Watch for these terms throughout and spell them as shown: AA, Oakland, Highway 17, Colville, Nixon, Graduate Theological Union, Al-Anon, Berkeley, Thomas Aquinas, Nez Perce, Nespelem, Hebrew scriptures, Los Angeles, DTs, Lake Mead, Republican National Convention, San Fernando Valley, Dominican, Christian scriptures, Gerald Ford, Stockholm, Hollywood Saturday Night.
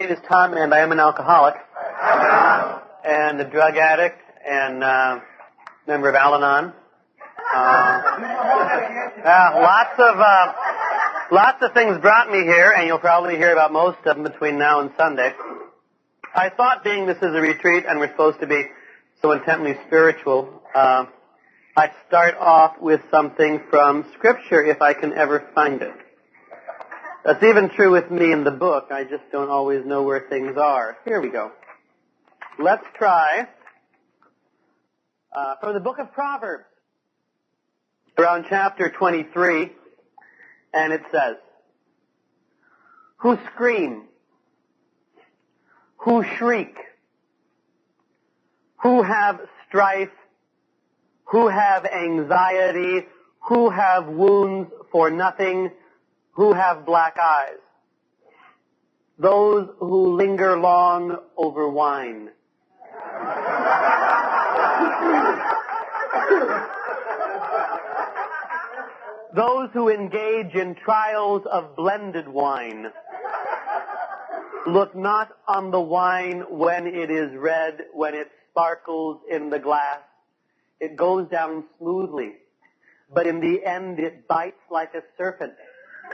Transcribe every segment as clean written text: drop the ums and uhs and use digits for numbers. name is Tom, and I am an alcoholic and a drug addict and member of Al-Anon. Lots of things brought me here, and you'll probably hear about most of them between now and Sunday. I thought, being this is a retreat and we're supposed to be so intently spiritual, I'd start off with something from Scripture if I can ever find it. That's even true with me in the book. I just don't always know where things are. Here we go. Let's try from the book of Proverbs, around chapter 23, and it says, "Who scream? Who shriek? Who have strife? Who have anxiety? Who have wounds for nothing? Who have black eyes? Those who linger long over wine." "Those who engage in trials of blended wine. Look not on the wine when it is red, when it sparkles in the glass. It goes down smoothly, but in the end it bites like a serpent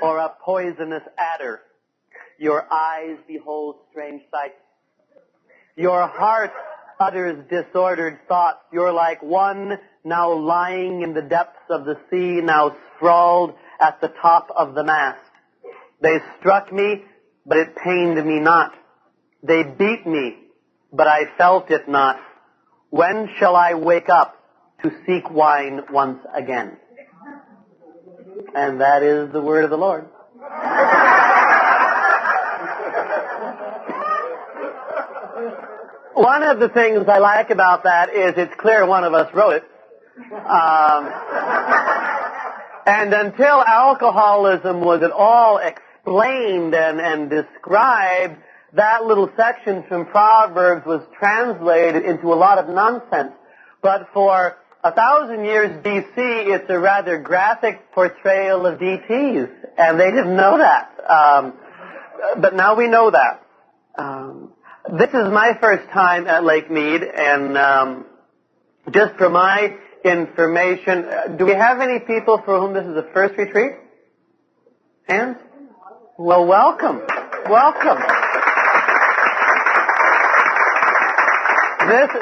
or a poisonous adder. Your eyes behold strange sights. Your heart utters disordered thoughts. You're like one now lying in the depths of the sea, now sprawled at the top of the mast. They struck me, but it pained me not. They beat me, but I felt it not. When shall I wake up to seek wine once again?" And that is the word of the Lord. One of the things I like about that is it's clear one of us wrote it. And until alcoholism was at all explained and described, that little section from Proverbs was translated into a lot of nonsense. But for 1,000 years B.C., it's a rather graphic portrayal of DTs, and they didn't know that. But now we know that. This is my first time at Lake Mead, and just for my information, do we have any people for whom this is the first retreat? Hands? Well, welcome. Welcome.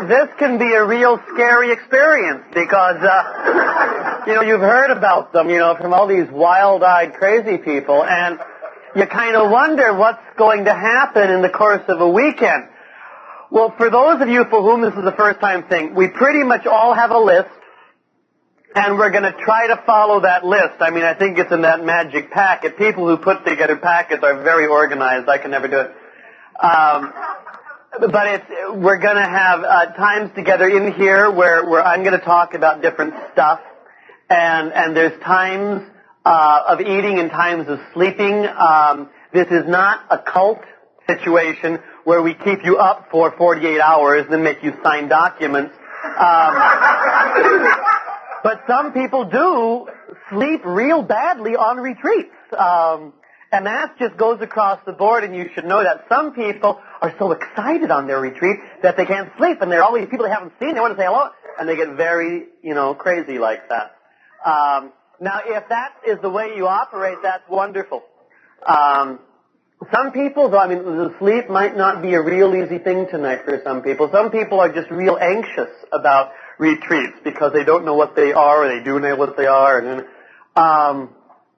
This can be a real scary experience because, you've heard about them, from all these wild-eyed crazy people, and you kind of wonder what's going to happen in the course of a weekend. Well, for those of you for whom this is the first time thing, we pretty much all have a list, and we're going to try to follow that list. I mean, I think it's in that magic packet. People who put together packets are very organized. I can never do it. But we're going to have times together in here where I'm going to talk about different stuff, and there's times of eating and times of sleeping. This is not a cult situation where we keep you up for 48 hours and then make you sign documents. But some people do sleep real badly on retreats. And that just goes across the board, and you should know that. Some people are so excited on their retreat that they can't sleep, and there are all these people they haven't seen, they want to say hello, and they get very, crazy like that. Now, if that is the way you operate, that's wonderful. Some people, though, the sleep might not be a real easy thing tonight for some people. Some people are just real anxious about retreats because they don't know what they are, or they do know what they are, and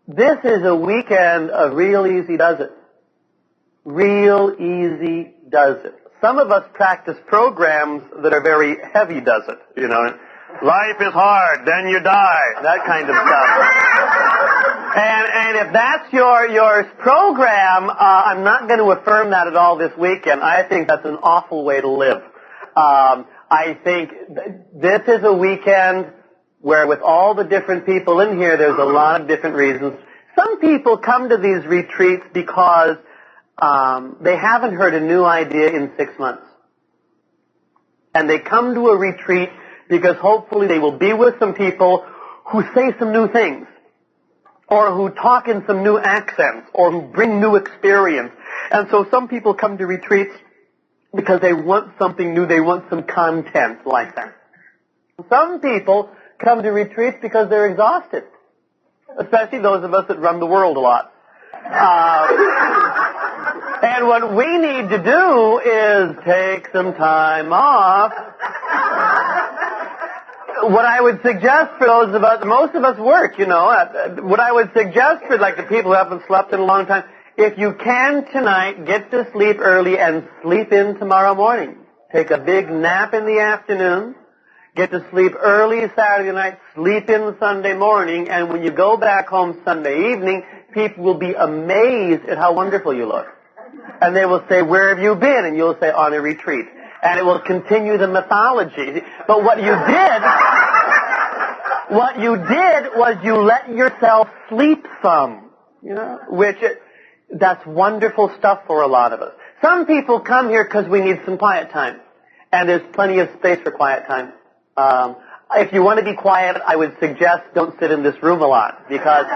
this is a weekend of real easy does it. Real easy does it. Some of us practice programs that are very heavy does it, Life is hard, then you die, that kind of stuff. And if that's your program, I'm not going to affirm that at all this weekend. I think that's an awful way to live. I think this is a weekend where with all the different people in here, there's a lot of different reasons. Some people come to these retreats because they haven't heard a new idea in 6 months. And they come to a retreat because hopefully they will be with some people who say some new things, or who talk in some new accents, or who bring new experience. And so some people come to retreats because they want something new, they want some content like that. Some people come to retreats because they're exhausted, especially those of us that run the world a lot. And what we need to do is take some time off. What I would suggest for those of us, most of us work, you know, what I would suggest for like the people who haven't slept in a long time, if you can tonight, get to sleep early and sleep in tomorrow morning. Take a big nap in the afternoon, get to sleep early Saturday night, sleep in Sunday morning, and when you go back home Sunday evening, people will be amazed at how wonderful you look. And they will say, where have you been? And you'll say, on a retreat. And it will continue the mythology. But what you did was you let yourself sleep some, you know, that's wonderful stuff for a lot of us. Some people come here because we need some quiet time. And there's plenty of space for quiet time. If you want to be quiet, I would suggest don't sit in this room a lot, because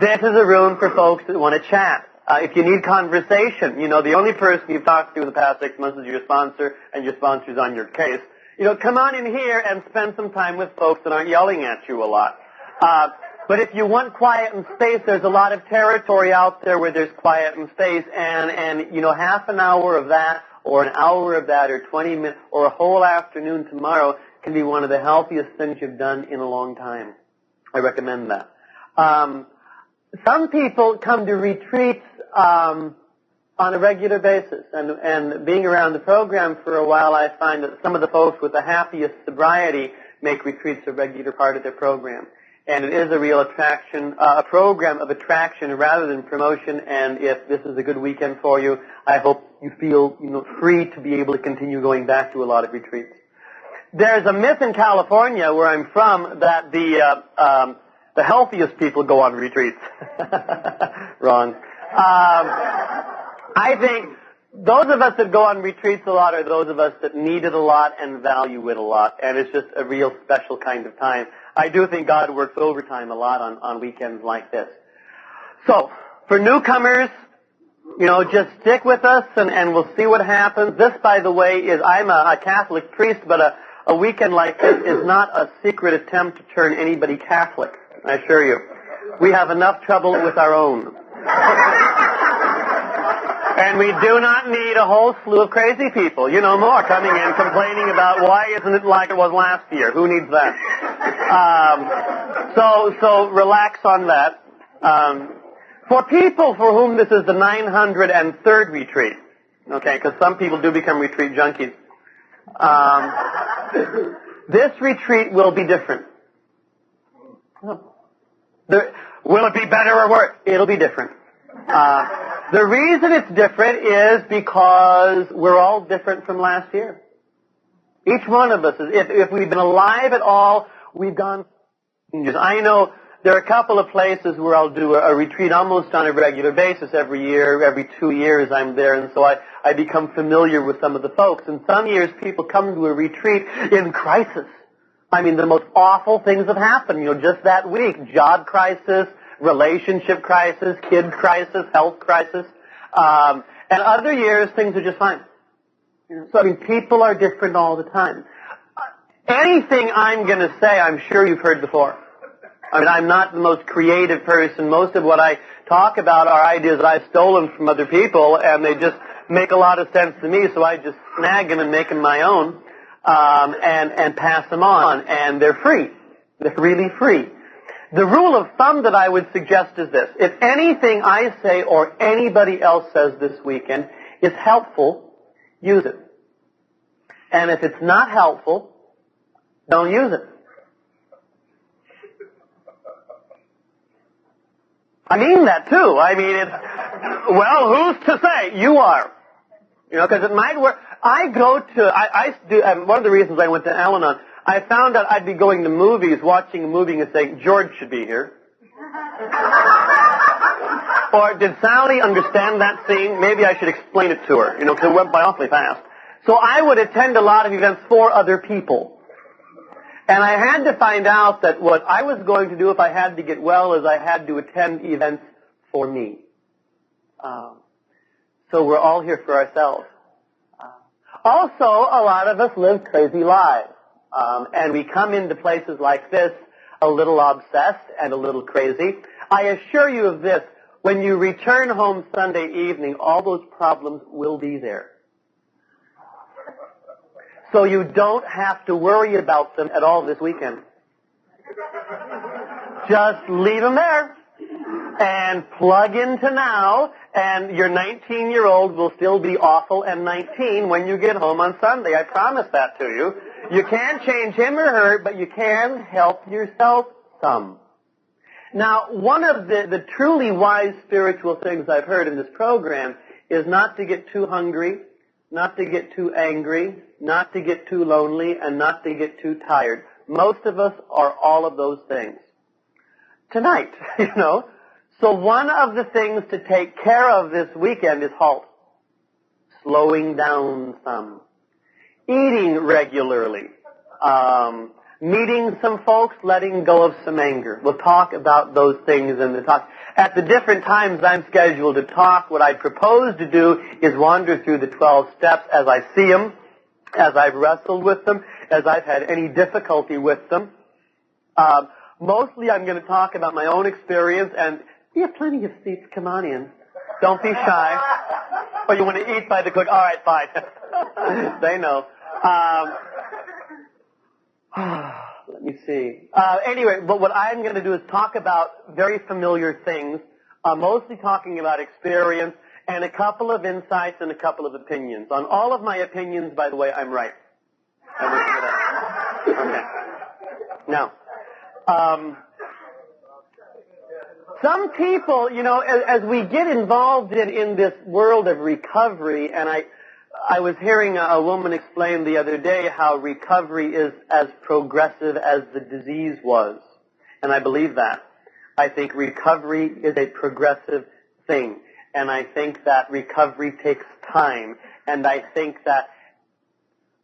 this is a room for folks that want to chat. If you need conversation, you know, the only person you've talked to in the past 6 months is your sponsor, and your sponsor's on your case. You know, come on in here and spend some time with folks that aren't yelling at you a lot. But if you want quiet and space, there's a lot of territory out there where there's quiet and space, and you know, half an hour of that, or an hour of that, or 20 minutes, or a whole afternoon tomorrow can be one of the healthiest things you've done in a long time. I recommend that. Some people come to retreats on a regular basis, and being around the program for a while, I find that some of the folks with the happiest sobriety make retreats a regular part of their program. And it is a real attraction, a program of attraction rather than promotion. And if this is a good weekend for you, I hope you feel, you know, free to be able to continue going back to a lot of retreats. There's a myth in California, where I'm from, that the healthiest people go on retreats. Wrong. I think those of us that go on retreats a lot are those of us that need it a lot and value it a lot. And it's just a real special kind of time. I do think God works overtime a lot on weekends like this. So, for newcomers, you know, just stick with us and we'll see what happens. This, by the way, is, I'm a Catholic priest, but a weekend like this is not a secret attempt to turn anybody Catholic, I assure you. We have enough trouble with our own. And we do not need a whole slew of crazy people, you know, more coming in complaining about why isn't it like it was last year. Who needs that? So relax on that. For people for whom this is the 903rd retreat, okay, because some people do become retreat junkies, this retreat will be different. Will it be better or worse? It'll be different. The reason it's different is because we're all different from last year. Each one of us, if we've been alive at all, we've gone. I know there are a couple of places where I'll do a retreat almost on a regular basis every year, every 2 years I'm there, and so I become familiar with some of the folks. And some years people come to a retreat in crisis. I mean, the most awful things have happened, you know, just that week. Job crisis, relationship crisis, kid crisis, health crisis. And other years, things are just fine. So, I mean, people are different all the time. Anything I'm going to say, I'm sure you've heard before. I mean, I'm not the most creative person. Most of what I talk about are ideas that I've stolen from other people, and they just make a lot of sense to me, so I just snag them and make them my own, and pass them on. And they're free. They're really free. The rule of thumb that I would suggest is this. If anything I say or anybody else says this weekend is helpful, use it. And if it's not helpful, don't use it. I mean that too. I mean, who's to say? You are. You know, because it might work. One of the reasons I went to Al-Anon, I found out I'd be going to movies, watching a movie, and saying, George should be here. Or, did Sally understand that scene? Maybe I should explain it to her, you know, because it went by awfully fast. So I would attend a lot of events for other people. And I had to find out that what I was going to do if I had to get well is I had to attend events for me. So we're all here for ourselves. Also, a lot of us live crazy lives. And we come into places like this a little obsessed and a little crazy. I assure you of this, when you return home Sunday evening, all those problems will be there. So you don't have to worry about them at all this weekend. Just leave them there and plug into now, and your 19-year-old will still be awful and 19 when you get home on Sunday. I promise that to you. You can't change him or her, but you can help yourself some. Now, one of the truly wise spiritual things I've heard in this program is not to get too hungry, not to get too angry, not to get too lonely, and not to get too tired. Most of us are all of those things. Tonight, you know. So one of the things to take care of this weekend is halt. Slowing down some. Eating regularly. Meeting some folks, letting go of some anger. We'll talk about those things in the talk. At the different times I'm scheduled to talk, what I propose to do is wander through the 12 steps as I see them, as I've wrestled with them, as I've had any difficulty with them. Mostly I'm going to talk about my own experience, and we have plenty of seats. Come on in. Don't be shy. Oh, you want to eat by the cook? All right, fine. They know. Let me see. Anyway, but what I'm going to do is talk about very familiar things, mostly talking about experience and a couple of insights and a couple of opinions. On all of my opinions, by the way, I'm right. Okay. Now, some people, you know, as we get involved in this world of recovery, and I was hearing a woman explain the other day how recovery is as progressive as the disease was. And I believe that. I think recovery is a progressive thing. And I think that recovery takes time. And I think that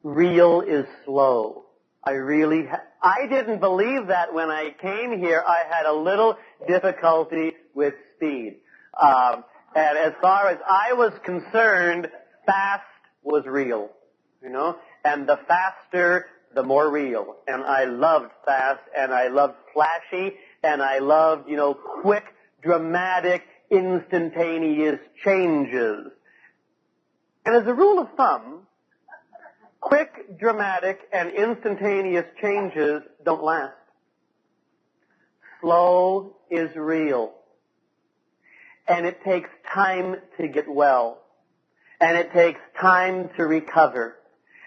real is slow. I didn't believe that when I came here. I had a little difficulty with speed. And as far as I was concerned, fast was real, you know, and the faster, the more real. And I loved fast, and I loved flashy, and I loved, you know, quick, dramatic, instantaneous changes. And as a rule of thumb, quick, dramatic, and instantaneous changes don't last. Slow is real. And it takes time to get well. And it takes time to recover.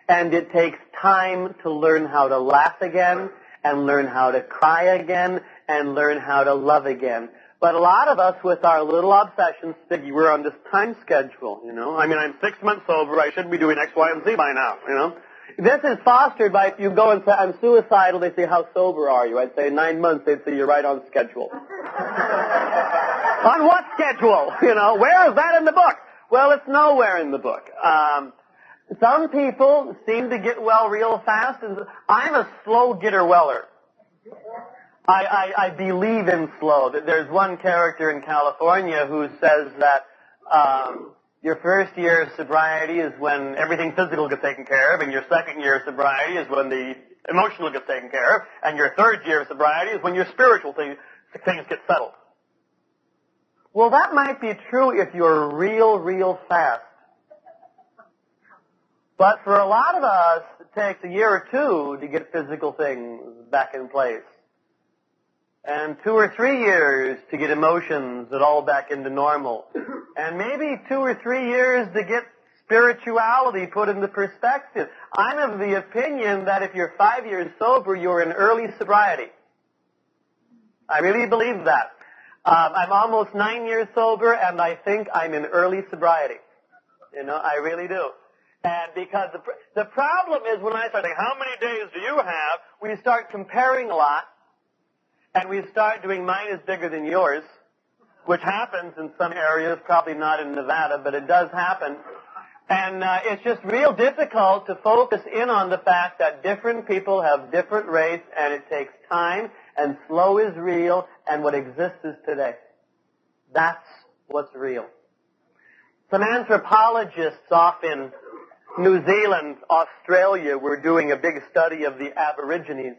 And it takes time to learn how to laugh again, and learn how to cry again, and learn how to love again. But a lot of us with our little obsessions think we're on this time schedule, you know. I mean, I'm 6 months sober. I shouldn't be doing X, Y, and Z by now, you know. This is fostered by if you go and say, I'm suicidal, they say, how sober are you? I'd say 9 months. They'd say, you're right on schedule. On what schedule? You know, where is that in the book? Well, it's nowhere in the book. Some people seem to get well real fast. And I'm a slow getter weller. I believe in slow. There's one character in California who says that your first year of sobriety is when everything physical gets taken care of, and your second year of sobriety is when the emotional gets taken care of, and your third year of sobriety is when your spiritual things get settled. Well, that might be true if you're real, real fast. But for a lot of us, it takes a year or two to get physical things back in place. And 2 or 3 years to get emotions at all back into normal. And maybe 2 or 3 years to get spirituality put into perspective. I'm of the opinion that if you're 5 years sober, you're in early sobriety. I really believe that. I'm almost 9 years sober, and I think I'm in early sobriety. You know, I really do. And because the problem is when I start saying, how many days do you have? We start comparing a lot. And we start doing mine is bigger than yours, which happens in some areas, probably not in Nevada, but it does happen. And it's just real difficult to focus in on the fact that different people have different rates, and it takes time, and slow is real, and what exists is today. That's what's real. Some anthropologists off in New Zealand, Australia, were doing a big study of the Aborigines.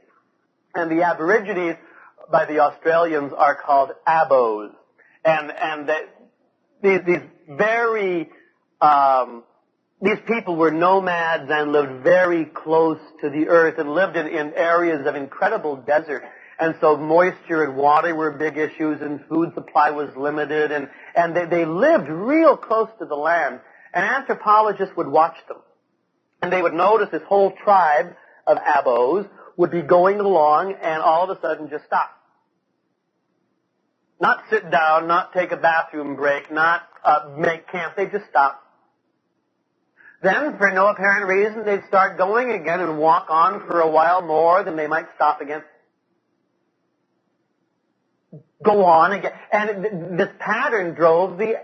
And the Aborigines, by the Australians, are called Abos. These people were nomads and lived very close to the earth and lived in areas of incredible desert. And so moisture and water were big issues and food supply was limited and they lived real close to the land. And anthropologists would watch them. And they would notice this whole tribe of Abos would be going along and all of a sudden just stop. Not sit down, not take a bathroom break, not make camp. They just stop. Then, for no apparent reason, they'd start going again and walk on for a while more, then they might stop again. Go on again. And this pattern drove the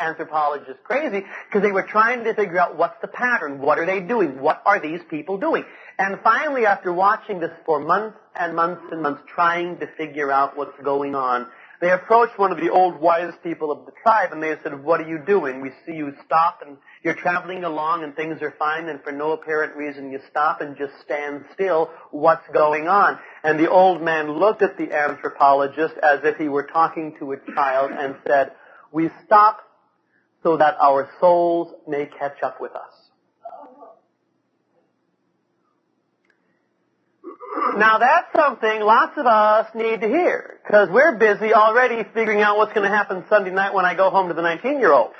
anthropologists crazy because they were trying to figure out what's the pattern, what are they doing, what are these people doing. And finally, after watching this for months and months and months, trying to figure out what's going on, they approached one of the old wise people of the tribe and they said, "What are you doing? We see you stop and you're traveling along and things are fine and for no apparent reason you stop and just stand still. What's going on?" And the old man looked at the anthropologist as if he were talking to a child and said, "We stop so that our souls may catch up with us." Now that's something lots of us need to hear, because we're busy already figuring out what's going to happen Sunday night when I go home to the 19-year-old.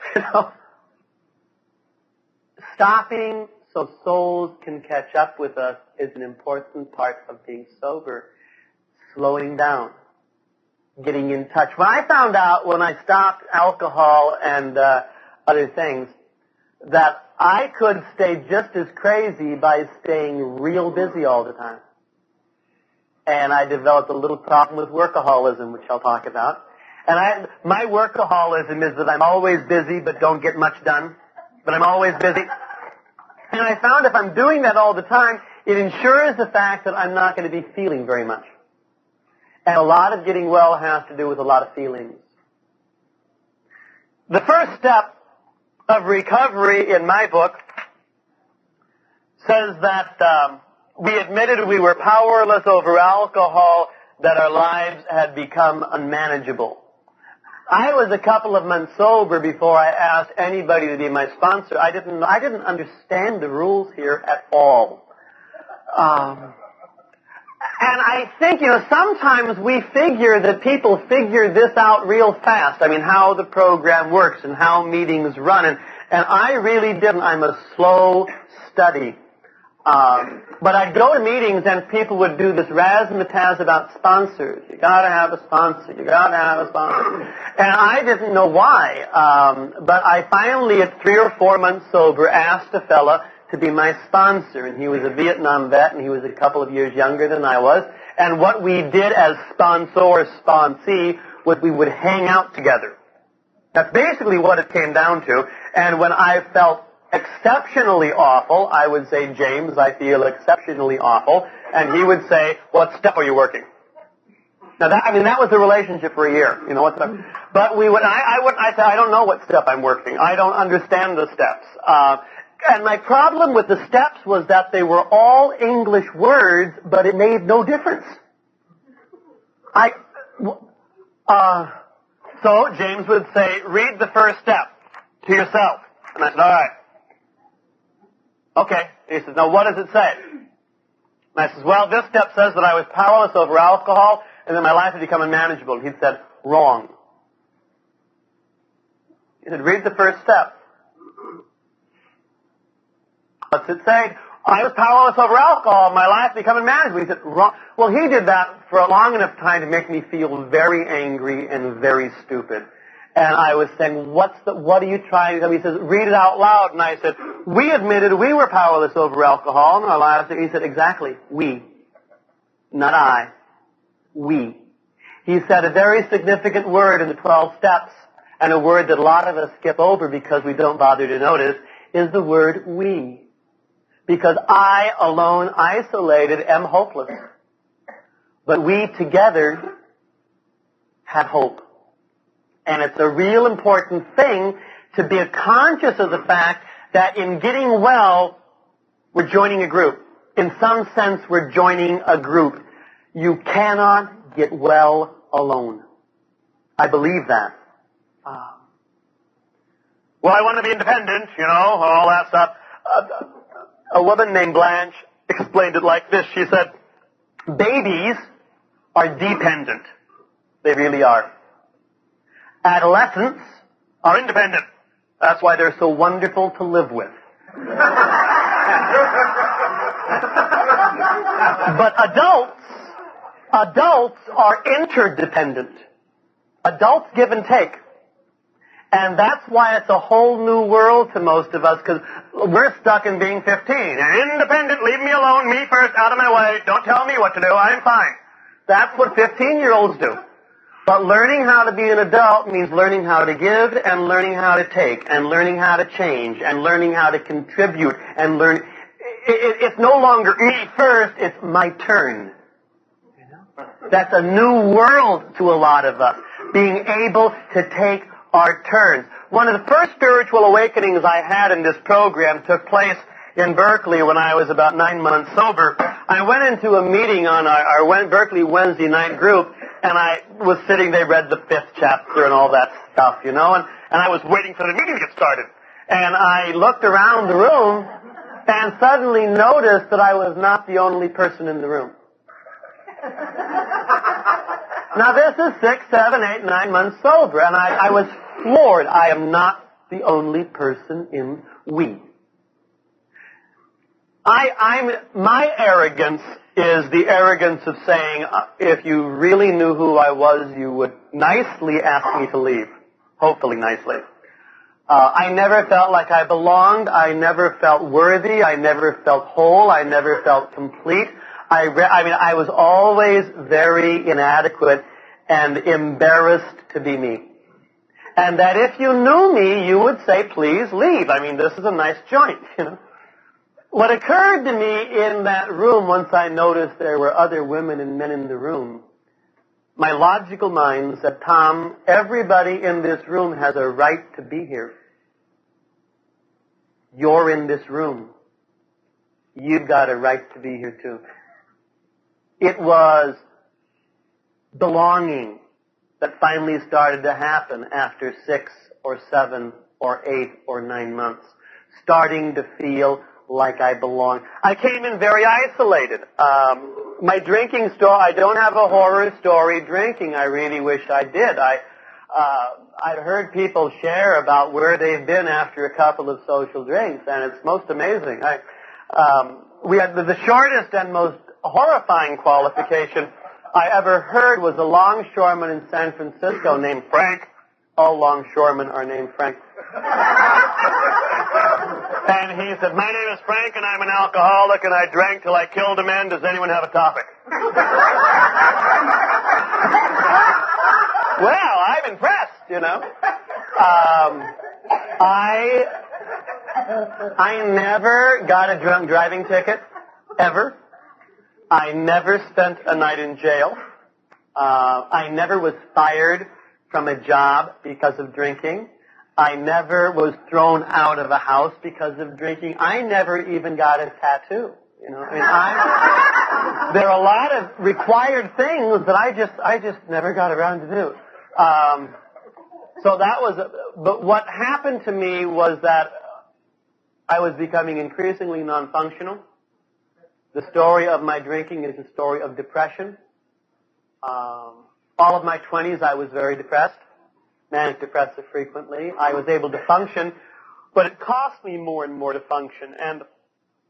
Stopping so souls can catch up with us is an important part of being sober. Slowing down. Getting in touch. When I found out when I stopped alcohol and other things, that I could stay just as crazy by staying real busy all the time. And I developed a little problem with workaholism, which I'll talk about. And my workaholism is that I'm always busy but don't get much done. But I'm always busy. And I found if I'm doing that all the time, it ensures the fact that I'm not going to be feeling very much. And a lot of getting well has to do with a lot of feelings. The first step of recovery in my book says that we admitted we were powerless over alcohol, that our lives had become unmanageable. I was a couple of months sober before I asked anybody to be my sponsor. I didn't understand the rules here at all. And I think, sometimes we figure that people figure this out real fast. I mean, how the program works and how meetings run. And I really didn't. I'm a slow study. But I'd go to meetings and people would do this razzmatazz about sponsors. You gotta have a sponsor. You gotta have a sponsor. And I didn't know why. But I finally, at 3 or 4 months sober, asked a fella to be my sponsor. And he was a Vietnam vet and he was a couple of years younger than I was. And what we did as sponsor or sponsee was we would hang out together. That's basically what it came down to. And when I felt exceptionally awful, I would say, "James, I feel exceptionally awful." And he would say, "What step are you working?" Now that was the relationship for a year. But we would, I said, "I don't know what step I'm working. I don't understand the steps." And my problem with the steps was that they were all English words, but it made no difference. So James would say, "Read the first step to yourself." And I said, "All right. Okay." He says, "Now what does it say?" And I says, "Well, this step says that I was powerless over alcohol and that my life had become unmanageable." And he said, "Wrong." He said, "Read the first step." What's it say? "I was powerless over alcohol and my life became unmanageable." He said, "Wrong." Well, he did that for a long enough time to make me feel very angry and very stupid. And I was saying, what are you trying to do? He says, "Read it out loud." And I said, "We admitted we were powerless over alcohol in our lives." And he said, "Exactly. We. Not I. We." He said a very significant word in the 12 steps, and a word that a lot of us skip over because we don't bother to notice, is the word we. Because I alone, isolated, am hopeless. But we together have hope. And it's a real important thing to be conscious of the fact that in getting well, we're joining a group. In some sense, we're joining a group. You cannot get well alone. I believe that. Well, I want to be independent, you know, all that stuff. A woman named Blanche explained it like this. She said, babies are dependent. They really are. Adolescents are independent. That's why they're so wonderful to live with. But adults are interdependent. Adults give and take. And that's why it's a whole new world to most of us, because we're stuck in being 15. Independent, leave me alone, me first, out of my way, don't tell me what to do, I'm fine. That's what 15-year-olds do. But learning how to be an adult means learning how to give and learning how to take and learning how to change and learning how to contribute and learn. It's no longer me first, it's my turn. That's a new world to a lot of us, being able to take our turns. One of the first spiritual awakenings I had in this program took place in Berkeley when I was about 9 months sober. I went into a meeting on our Berkeley Wednesday night group, and I was sitting, they read the 5th chapter and all that stuff, you know, and I was waiting for the meeting to get started. And I looked around the room and suddenly noticed that I was not the only person in the room. Now this is 6, 7, 8, 9 months sober, and I was floored. I am not the only person in we. My arrogance is the arrogance of saying, if you really knew who I was, you would nicely ask me to leave. Hopefully nicely. I never felt like I belonged. I never felt worthy. I never felt whole. I never felt complete. I was always very inadequate and embarrassed to be me. And that if you knew me, you would say, please leave. I mean, this is a nice joint, you know. What occurred to me in that room, once I noticed there were other women and men in the room, my logical mind said, Tom, everybody in this room has a right to be here. You're in this room. You've got a right to be here too. It was belonging that finally started to happen after 6 or 7 or 8 or 9 months, starting to feel like I belong. I came in very isolated. My drinking story, I don't have a horror story drinking. I really wish I did. I'd heard people share about where they've been after a couple of social drinks, and it's most amazing. We had the shortest and most horrifying qualification I ever heard was a longshoreman in San Francisco named Frank. All longshoremen are named Frank. And he said, my name is Frank and I'm an alcoholic and I drank till I killed a man. Does anyone have a topic? Well, I'm impressed, you know. I never got a drunk driving ticket, ever. I never spent a night in jail. I never was fired from a job because of drinking. I never was thrown out of a house because of drinking. I never even got a tattoo. You know, I mean, there are a lot of required things that I just never got around to do. So that was. But what happened to me was that I was becoming increasingly non-functional. The story of my drinking is a story of depression. All of my 20s, I was very depressed. Manic depressive frequently. I was able to function, but it cost me more and more to function. And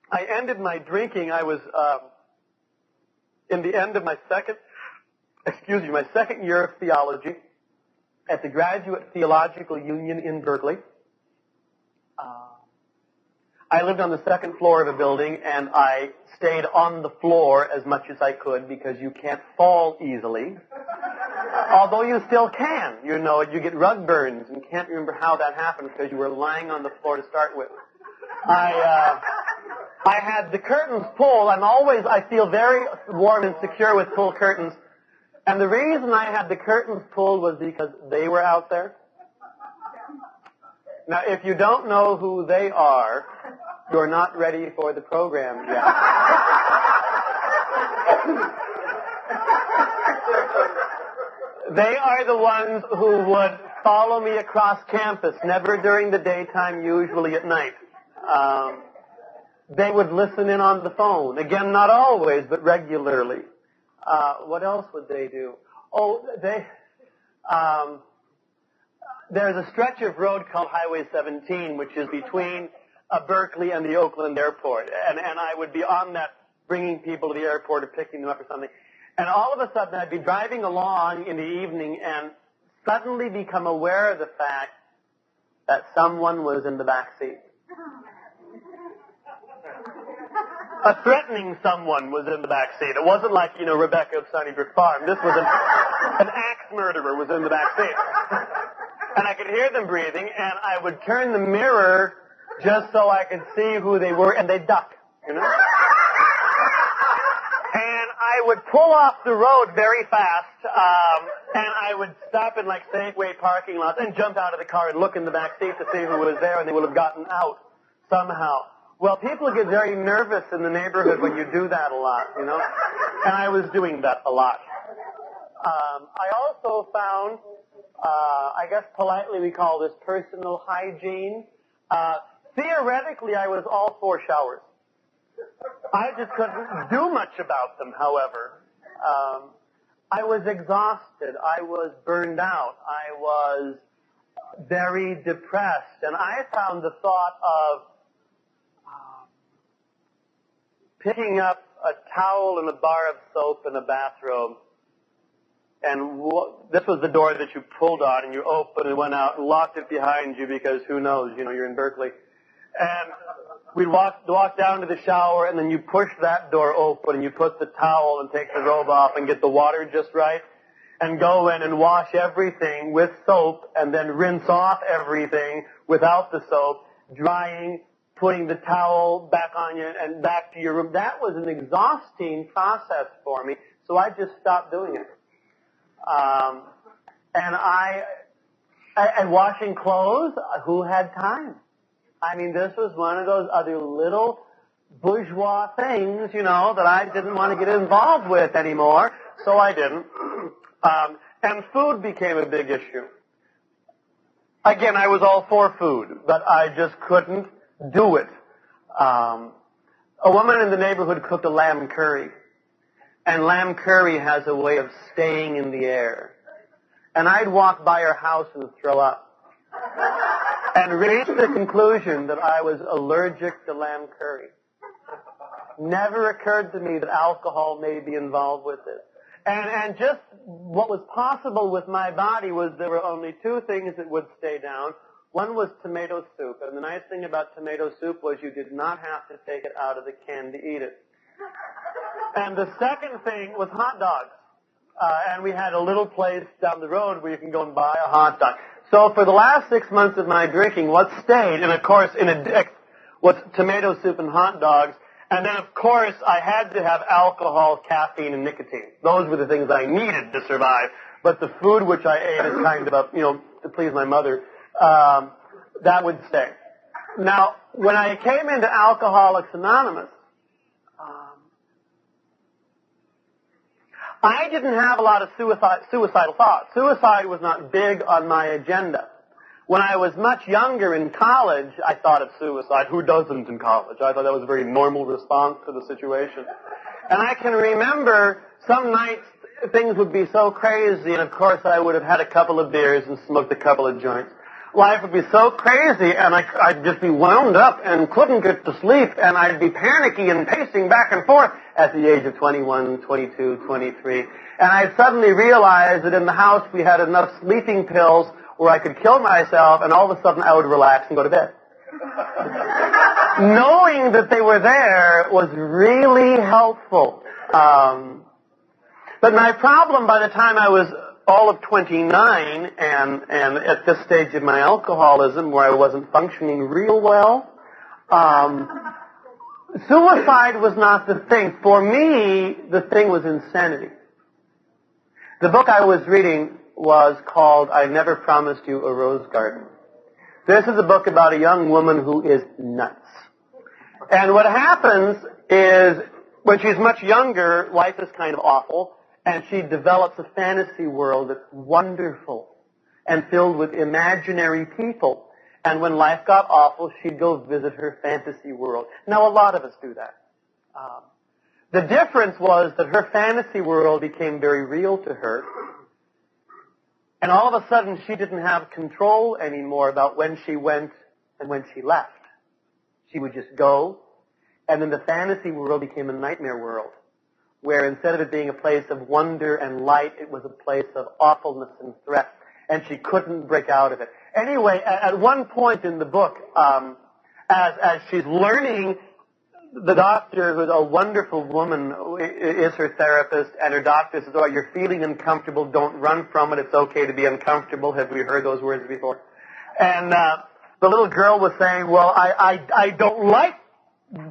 I ended my drinking. I was in the end of my second year of theology at the Graduate Theological Union in Berkeley. I lived on the second floor of a building, and I stayed on the floor as much as I could because you can't fall easily. Although you still can. You know, you get rug burns and can't remember how that happened because you were lying on the floor to start with. I had the curtains pulled. I feel very warm and secure with pull curtains. And the reason I had the curtains pulled was because they were out there. Now, if you don't know who they are, you're not ready for the program yet. They are the ones who would follow me across campus, never during the daytime, usually at night. They would listen in on the phone. Again, not always, but regularly. What else would they do? Oh, there's a stretch of road called Highway 17, which is between Berkeley and the Oakland airport. And I would be on that, bringing people to the airport or picking them up or something. And all of a sudden, I'd be driving along in the evening and suddenly become aware of the fact that someone was in the back seat. A threatening someone was in the back seat. It wasn't like, you know, Rebecca of Sunnybrook Farm. This was an axe murderer was in the back seat. And I could hear them breathing, and I would turn the mirror just so I could see who they were, and they'd duck, you know? And I would pull off the road very fast, and I would stop in, like, Safeway parking lots and jump out of the car and look in the back seat to see who was there, and they would have gotten out somehow. Well, people get very nervous in the neighborhood when you do that a lot, you know? And I was doing that a lot. I also found... I guess politely we call this personal hygiene. Theoretically, I was all for showers. I just couldn't do much about them, however. I was exhausted. I was burned out. I was very depressed. And I found the thought of picking up a towel and a bar of soap in a bathrobe. And this was the door that you pulled on, and you opened and went out and locked it behind you because who knows, you know, you're in Berkeley. And we walked down to the shower, and then you push that door open, and you put the towel and take the robe off and get the water just right, and go in and wash everything with soap, and then rinse off everything without the soap, drying, putting the towel back on you and back to your room. That was an exhausting process for me, so I just stopped doing it. And washing clothes, who had time? I mean, this was one of those other little bourgeois things, you know, that I didn't want to get involved with anymore, so I didn't. And food became a big issue. Again, I was all for food, but I just couldn't do it. A woman in the neighborhood cooked a lamb curry. And lamb curry has a way of staying in the air. And I'd walk by her house and throw up. And reach the conclusion that I was allergic to lamb curry. Never occurred to me that alcohol may be involved with it. And just what was possible with my body was there were only two things that would stay down. One was tomato soup. And the nice thing about tomato soup was you did not have to take it out of the can to eat it. And the second thing was hot dogs. And we had a little place down the road where you can go and buy a hot dog. So for the last 6 months of my drinking, what stayed, and of course in a dick, was tomato soup and hot dogs. And then of course I had to have alcohol, caffeine, and nicotine. Those were the things I needed to survive. But the food which I ate is kind of, you know, to please my mother, that would stay. Now, when I came into Alcoholics Anonymous, I didn't have a lot of suicidal thoughts. Suicide was not big on my agenda. When I was much younger in college, I thought of suicide. Who doesn't in college? I thought that was a very normal response to the situation. And I can remember some nights things would be so crazy, and of course I would have had a couple of beers and smoked a couple of joints. Life would be so crazy, and I'd just be wound up and couldn't get to sleep, and I'd be panicky and pacing back and forth at the age of 21, 22, 23. And I suddenly realized that in the house we had enough sleeping pills where I could kill myself, and all of a sudden I would relax and go to bed. Knowing that they were there was really helpful. But my problem by the time I was all of 29 and at this stage of my alcoholism where I wasn't functioning real well, suicide was not the thing. For me, the thing was insanity. The book I was reading was called I Never Promised You a Rose Garden. This is a book about a young woman who is nuts. And what happens is, when she's much younger, life is kind of awful, and she develops a fantasy world that's wonderful and filled with imaginary people. And when life got awful, she'd go visit her fantasy world. Now, a lot of us do that. The difference was that her fantasy world became very real to her. And all of a sudden, she didn't have control anymore about when she went and when she left. She would just go. And then the fantasy world became a nightmare world, where instead of it being a place of wonder and light, it was a place of awfulness and threat. And she couldn't break out of it. Anyway, at one point in the book, as she's learning, the doctor, who's a wonderful woman, is her therapist, and her doctor says, "Oh, you're feeling uncomfortable. Don't run from it. It's okay to be uncomfortable." Have we heard those words before? And the little girl was saying, "Well, I don't like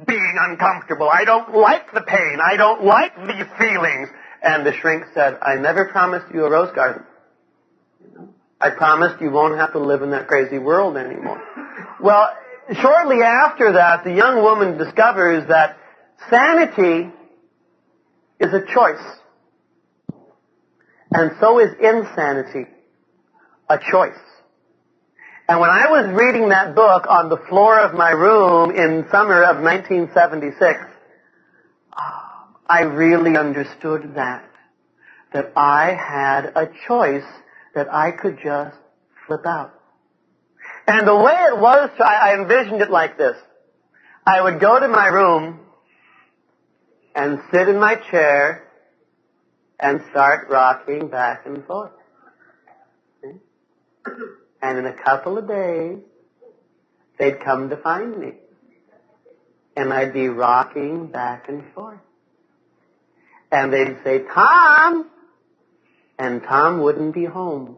being uncomfortable. I don't like the pain. I don't like these feelings." And the shrink said, "I never promised you a rose garden. I promised you won't have to live in that crazy world anymore." Well, shortly after that, the young woman discovers that sanity is a choice. And so is insanity a choice. And when I was reading that book on the floor of my room in summer of 1976, I really understood that I had a choice that I could just flip out. And the way it was, I envisioned it like this. I would go to my room and sit in my chair and start rocking back and forth. Okay? And in a couple of days, they'd come to find me. And I'd be rocking back and forth. And they'd say, "Tom!" And Tom wouldn't be home.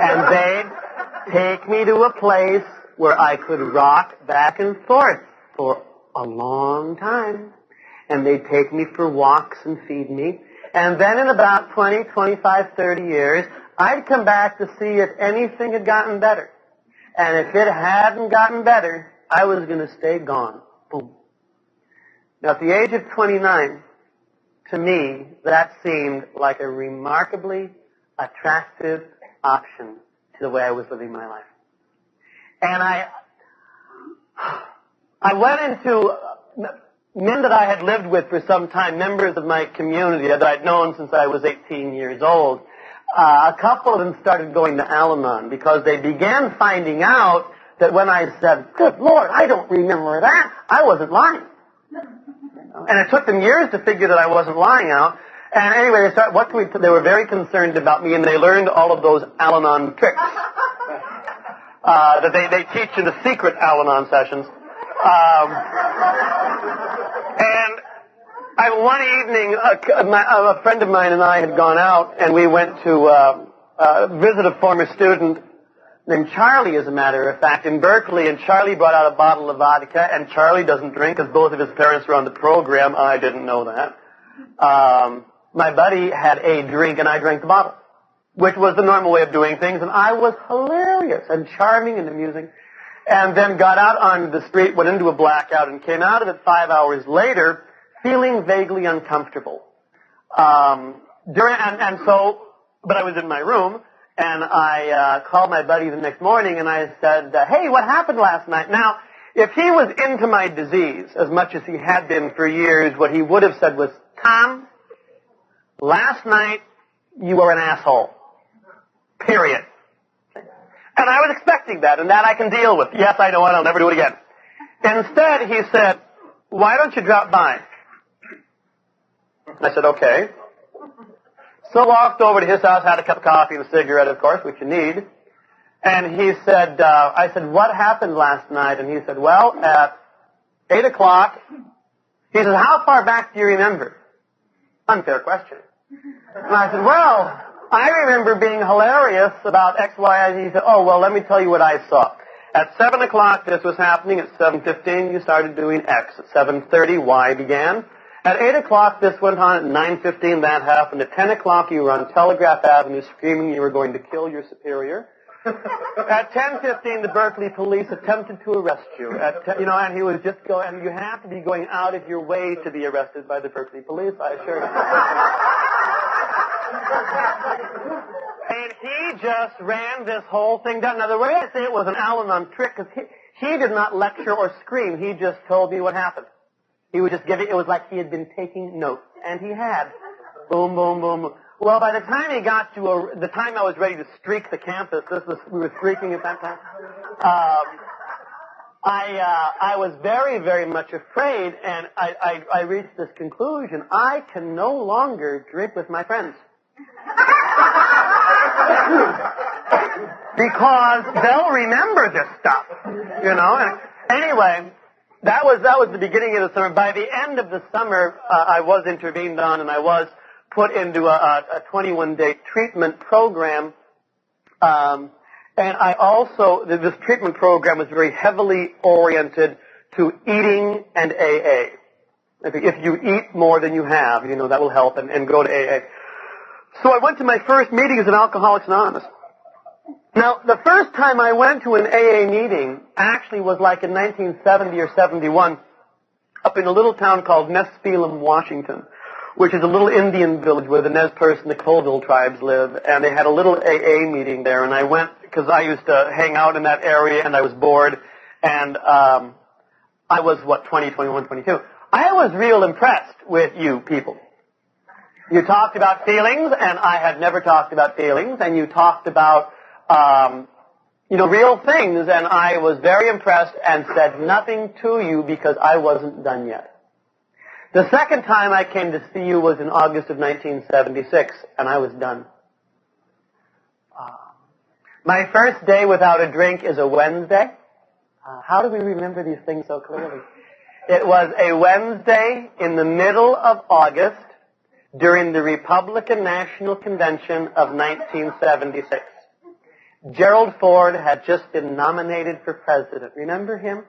And they'd take me to a place where I could rock back and forth for a long time. And they'd take me for walks and feed me. And then in about 20, 25, 30 years, I'd come back to see if anything had gotten better. And if it hadn't gotten better, I was going to stay gone. Boom. Now, at the age of 29, to me, that seemed like a remarkably attractive option to the way I was living my life. And I went into men that I had lived with for some time, members of my community that I'd known since I was 18 years old. A couple of them started going to Al-Anon because they began finding out that when I said, "Good Lord, I don't remember that," I wasn't lying. And it took them years to figure that I wasn't lying out. And anyway, they were very concerned about me, and they learned all of those Al-Anon tricks that they teach in the secret Al-Anon sessions. One evening, a friend of mine and I had gone out, and we went to visit a former student named Charlie, as a matter of fact, in Berkeley, and Charlie brought out a bottle of vodka, and Charlie doesn't drink because both of his parents were on the program. I didn't know that. My buddy had a drink, and I drank the bottle, which was the normal way of doing things, and I was hilarious and charming and amusing, and then got out onto the street, went into a blackout, and came out of it 5 hours later feeling vaguely uncomfortable. But I was in my room, and I called my buddy the next morning, and I said, "Hey, what happened last night?" Now, if he was into my disease as much as he had been for years, what he would have said was, "Tom, last night you were an asshole. Period." And I was expecting that, and that I can deal with. Yes, I know, and I'll never do it again. Instead, he said, "Why don't you drop by?" I said, "Okay." So walked over to his house, had a cup of coffee and a cigarette, of course, which you need. And he said, I said, "What happened last night?" And he said, "Well, at 8 o'clock, he says, "How far back do you remember?" Unfair question. And I said, "Well, I remember being hilarious about X, Y, and he said, "Oh, well, let me tell you what I saw. At 7 o'clock, this was happening. At 7:15, you started doing X. At 7:30, Y began. At 8 o'clock, this went on. At 9:15, that happened. At 10 o'clock, you were on Telegraph Avenue screaming you were going to kill your superior. At 10:15, the Berkeley police attempted to arrest you. And he was just going. And you have to be going out of your way to be arrested by the Berkeley police. I assure you. And he just ran this whole thing down. Now, the way I say it was an Al-Anon trick, because he did not lecture or scream. He just told me what happened. He was just giving. It was like he had been taking notes, and he had. Boom, boom, boom. Well, by the time he got to the time I was ready to streak the campus, we were streaking at that time. I was very, very much afraid, and I reached this conclusion: I can no longer drink with my friends. Because they'll remember this stuff, And anyway, that was the beginning of the summer. By the end of the summer, I was intervened on, and I was put into a 21-day treatment program. And I also, this treatment program was very heavily oriented to eating and AA. If you eat more than you have, that will help, and go to AA. So I went to my first meeting as an Alcoholics Anonymous. Now, the first time I went to an AA meeting actually was like in 1970 or 71 up in a little town called Nespelem, Washington, which is a little Indian village where the Nez Perce and the Colville tribes live, and they had a little AA meeting there, and I went because I used to hang out in that area, and I was bored, and I was, 20, 21, 22. I was real impressed with you people. You talked about feelings, and I had never talked about feelings, and you talked about, real things, and I was very impressed and said nothing to you because I wasn't done yet. The second time I came to see you was in August of 1976, and I was done. My first day without a drink is a Wednesday. How do we remember these things so clearly? It was a Wednesday in the middle of August, during the Republican National Convention of 1976. Gerald Ford had just been nominated for president. Remember him?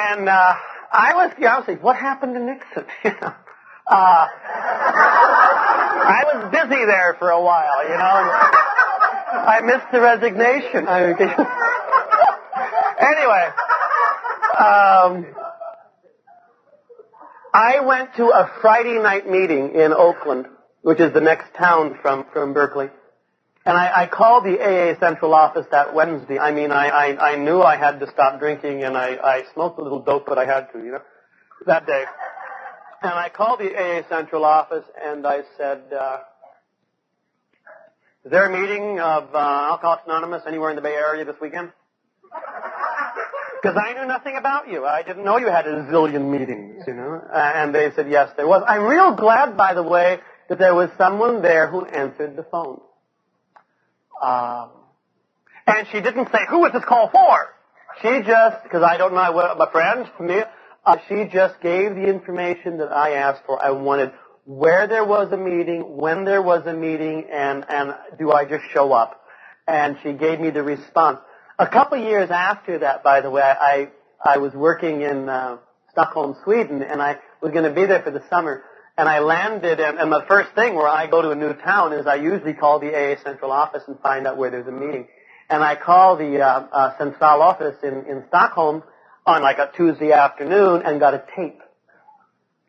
And I was like, what happened to Nixon? I was busy there for a while, I missed the resignation. Anyway, I went to a Friday night meeting in Oakland, which is the next town from Berkeley. And I called the AA Central Office that Wednesday. I knew I had to stop drinking, and I smoked a little dope, but I had to, that day. And I called the AA Central Office, and I said, is there a meeting of Alcoholics Anonymous anywhere in the Bay Area this weekend? Because I knew nothing about you. I didn't know you had a zillion meetings, And they said, yes, there was. I'm real glad, by the way, that there was someone there who answered the phone. And she didn't say, who was this call for? She just, because I don't know what my friends, she just gave the information that I asked for. I wanted where there was a meeting, when there was a meeting, and do I just show up? And she gave me the response. A couple of years after that, by the way, I was working in Stockholm, Sweden, and I was going to be there for the summer. And I landed, and the first thing where I go to a new town is I usually call the AA Central Office and find out where there's a meeting. And I call the Central Office in Stockholm on like a Tuesday afternoon and got a tape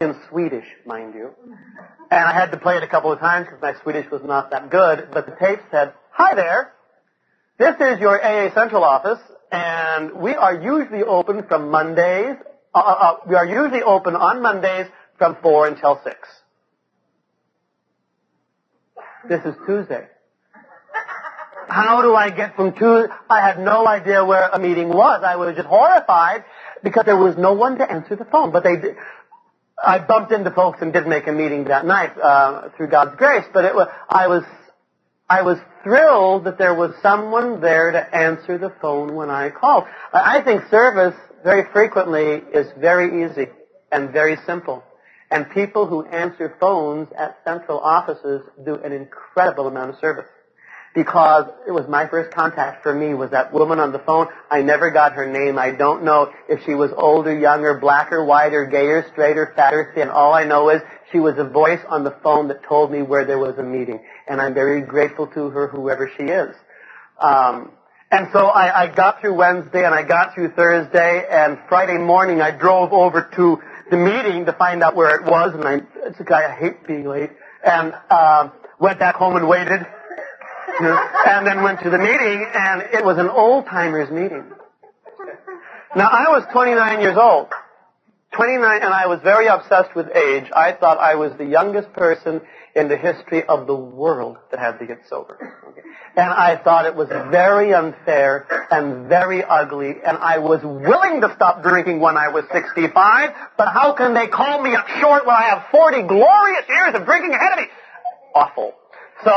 in Swedish, mind you. And I had to play it a couple of times because my Swedish was not that good. But the tape said, "Hi there. This is your AA Central Office, and we are usually open from Mondays. We are usually open on Mondays from 4 until 6. This is Tuesday. How do I get from Tuesday? I had no idea where a meeting was. I was just horrified because there was no one to answer the phone. But they did. I bumped into folks and did make a meeting that night through God's grace. But I was thrilled that there was someone there to answer the phone when I called. I think service very frequently is very easy and very simple. And people who answer phones at central offices do an incredible amount of service. Because it was my first contact for me was that woman on the phone. I never got her name. I don't know if she was older, younger, blacker, whiter, gayer, straighter, fatter, thin. All I know is she was a voice on the phone that told me where there was a meeting. And I'm very grateful to her, whoever she is. And so I got through Wednesday and I got through Thursday, and Friday morning I drove over to the meeting to find out where it was, and I hate being late, and went back home and waited, you know, and then went to the meeting, and it was an old-timers meeting. Now, I was 29 years old. 29, and I was very obsessed with age. I thought I was the youngest person in the history of the world that had to get sober. And I thought it was very unfair and very ugly, and I was willing to stop drinking when I was 65, but how can they call me up short when I have 40 glorious years of drinking ahead of me? Awful. So,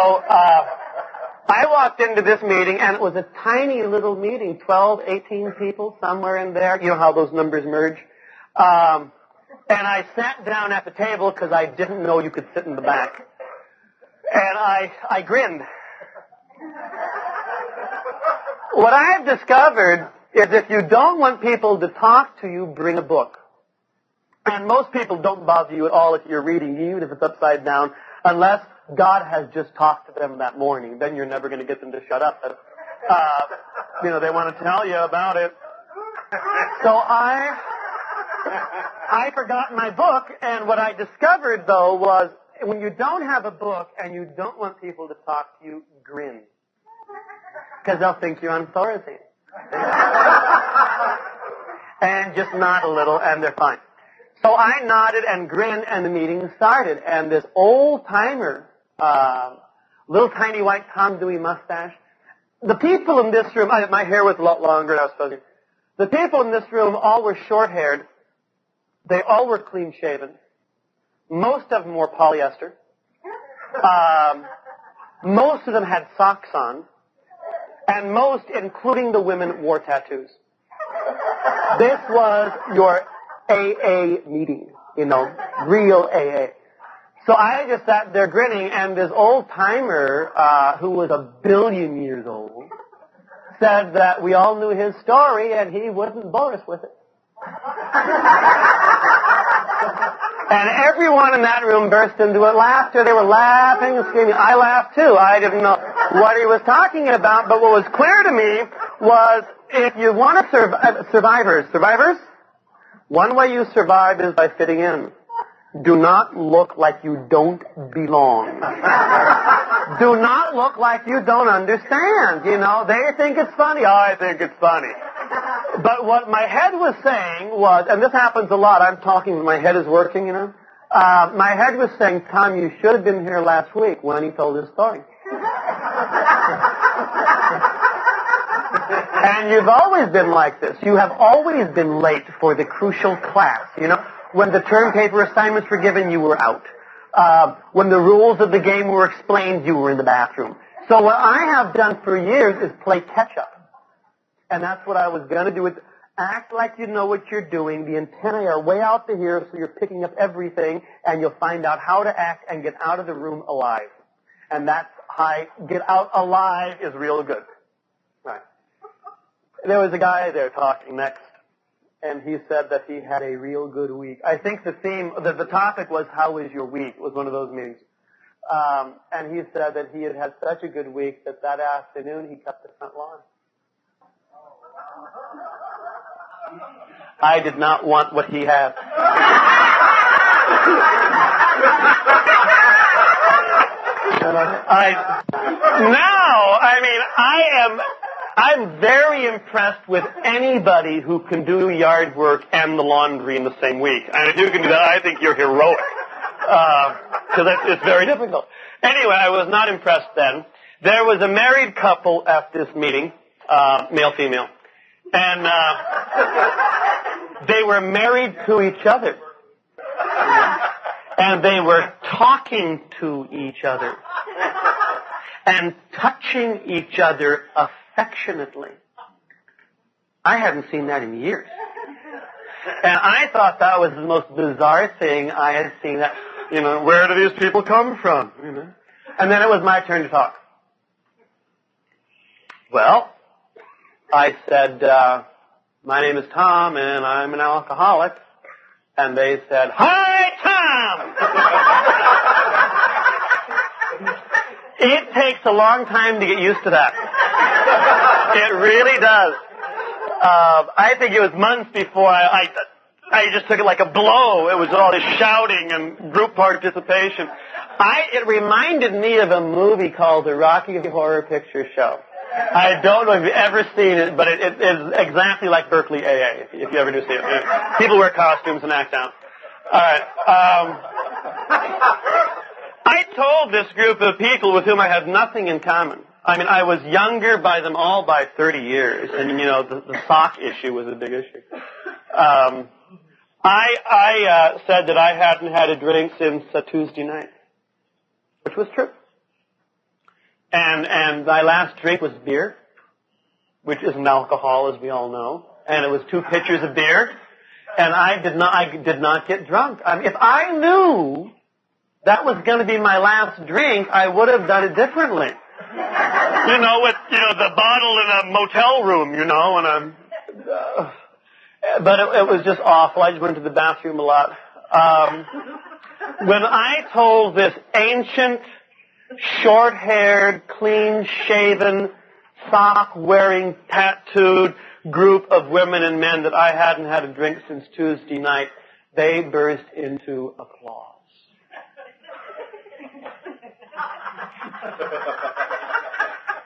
I walked into this meeting, and it was a tiny little meeting, 12, 18 people, somewhere in there. You know how those numbers merge. And I sat down at the table because I didn't know you could sit in the back. And I grinned. What I've discovered is if you don't want people to talk to you, bring a book. And most people don't bother you at all if you're reading, even if it's upside down, unless God has just talked to them that morning. Then you're never going to get them to shut up. But, you know, they want to tell you about it. So I forgot my book, and what I discovered, though, was when you don't have a book and you don't want people to talk to you, grin. Because they'll think you're on authority. And just nod a little, and they're fine. So I nodded and grinned, and the meeting started. And this old-timer, little tiny white Tom Dewey mustache, the people in this room, my hair was a lot longer than I was supposed to. The people in this room all were short-haired. They all were clean-shaven. Most of them wore polyester. Most of them had socks on. And most, including the women, wore tattoos. This was your AA meeting, you know, real AA. So I just sat there grinning, and this old-timer, who was a billion years old, said that we all knew his story, and he wouldn't bore us with it. And everyone in that room burst into laughter. They were laughing and screaming. I laughed too. I didn't know what he was talking about, but what was clear to me was if you want to survivors, one way you survive is by fitting in. Do not look like you don't belong. Do not look like you don't understand. You know, they think it's funny. I think it's funny. But what my head was saying was, and this happens a lot, I'm talking when my head is working, you know. My head was saying, Tom, you should have been here last week when he told his story. And you've always been like this. You have always been late for the crucial class, you know. When the term paper assignments were given, you were out. When the rules of the game were explained, you were in the bathroom. So what I have done for years is play catch-up. And that's what I was going to do. Is act like you know what you're doing. The antennae are way out to here, so you're picking up everything, and you'll find out how to act and get out of the room alive. And that's high. Get out alive is real good. Right. There was a guy there talking next, and he said that he had a real good week. I think the theme, the topic was, how was your week? It was one of those meetings. And he said that he had such a good week that afternoon he cut the front lawn. I did not want what he had. I'm very impressed with anybody who can do yard work and the laundry in the same week. And if you can do that, I think you're heroic. Because it's very difficult. Anyway, I was not impressed then. There was a married couple at this meeting, male, female. And they were married to each other. And they were talking to each other. And touching each other affectionately. I haven't seen that in years. And I thought that was the most bizarre thing I had seen. That, you know, where do these people come from? You know? And then it was my turn to talk. Well, I said, my name is Tom, and I'm an alcoholic. And they said, hi, Tom! It takes a long time to get used to that. It really does. I think it was months before I just took it like a blow. It was all this shouting and group participation. It reminded me of a movie called The Rocky Horror Picture Show. I don't know if you've ever seen it, but it is exactly like Berkeley AA, if you ever do see it. People wear costumes and act out. All right. I told this group of people with whom I had nothing in common. I mean, I was younger by them all by 30 years, and, you know, the sock issue was a big issue. I said that I hadn't had a drink since Tuesday night, which was true. And my last drink was beer, which is an alcohol, as we all know. And it was 2 pitchers of beer. And I did not get drunk. I mean, if I knew that was going to be my last drink, I would have done it differently. You know, with, you know, the bottle in a motel room, you know, and but it was just awful. I just went to the bathroom a lot. When I told this ancient, short-haired, clean-shaven, sock-wearing, tattooed group of women and men that I hadn't had a drink since Tuesday night, they burst into applause.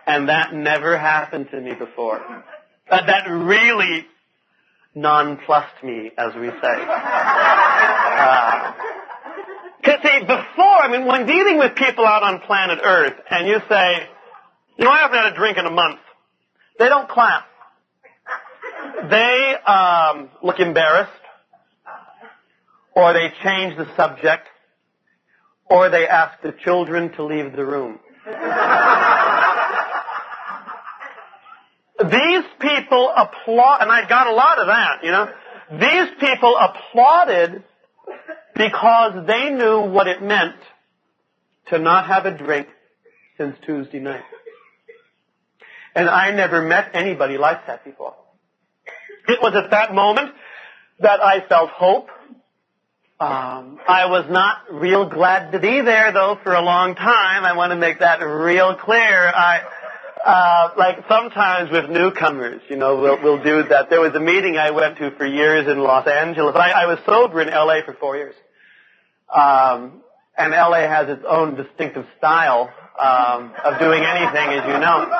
And that never happened to me before. That really nonplussed me, as we say. Because, see, before, I mean, when dealing with people out on planet Earth, and you say, you know, I haven't had a drink in a month, they don't clap. They look embarrassed, or they change the subject, or they ask the children to leave the room. These people applaud, and I got a lot of that, you know. These people applauded because they knew what it meant to not have a drink since Tuesday night. And I never met anybody like that before. It was at that moment that I felt hope. I was not real glad to be there, though, for a long time. I want to make that real clear. Like sometimes with newcomers, you know, we'll do that. There was a meeting I went to for years in Los Angeles. I was sober in L.A. for 4 years. And L.A. has its own distinctive style of doing anything, as you know.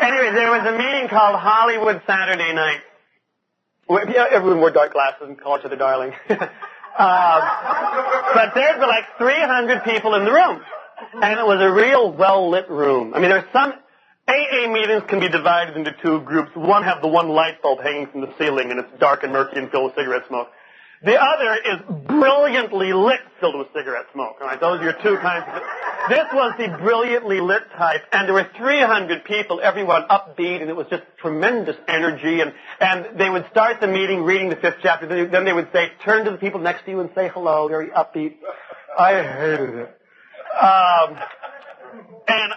Anyway, there was a meeting called Hollywood Saturday Night. Everyone wore dark glasses and called each other darling. But there were like 300 people in the room. And it was a real well-lit room. I mean, there are some... AA meetings can be divided into 2 groups. One have the one light bulb hanging from the ceiling, and it's dark and murky and filled with cigarette smoke. The other is brilliantly lit, filled with cigarette smoke. All right, those are your 2 kinds of... This was the brilliantly lit type, and there were 300 people, everyone upbeat, and it was just tremendous energy. And they would start the meeting reading the 5th chapter. Then they would say, turn to the people next to you and say hello, very upbeat. I hated it. And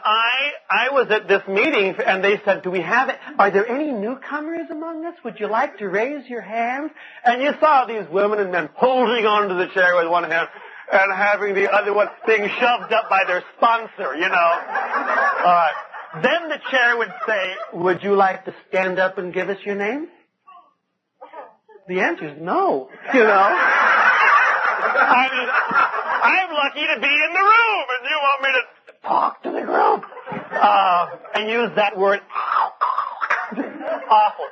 I was at this meeting, and they said, do we have it? Are there any newcomers among us? Would you like to raise your hand? And you saw these women and men holding onto the chair with one hand and having the other one being shoved up by their sponsor, you know. Then the chair would say, would you like to stand up and give us your name? The answer is no, you know. I mean, I'm lucky to be in the room, and you want me to... talk to the group, and use that word. Awful.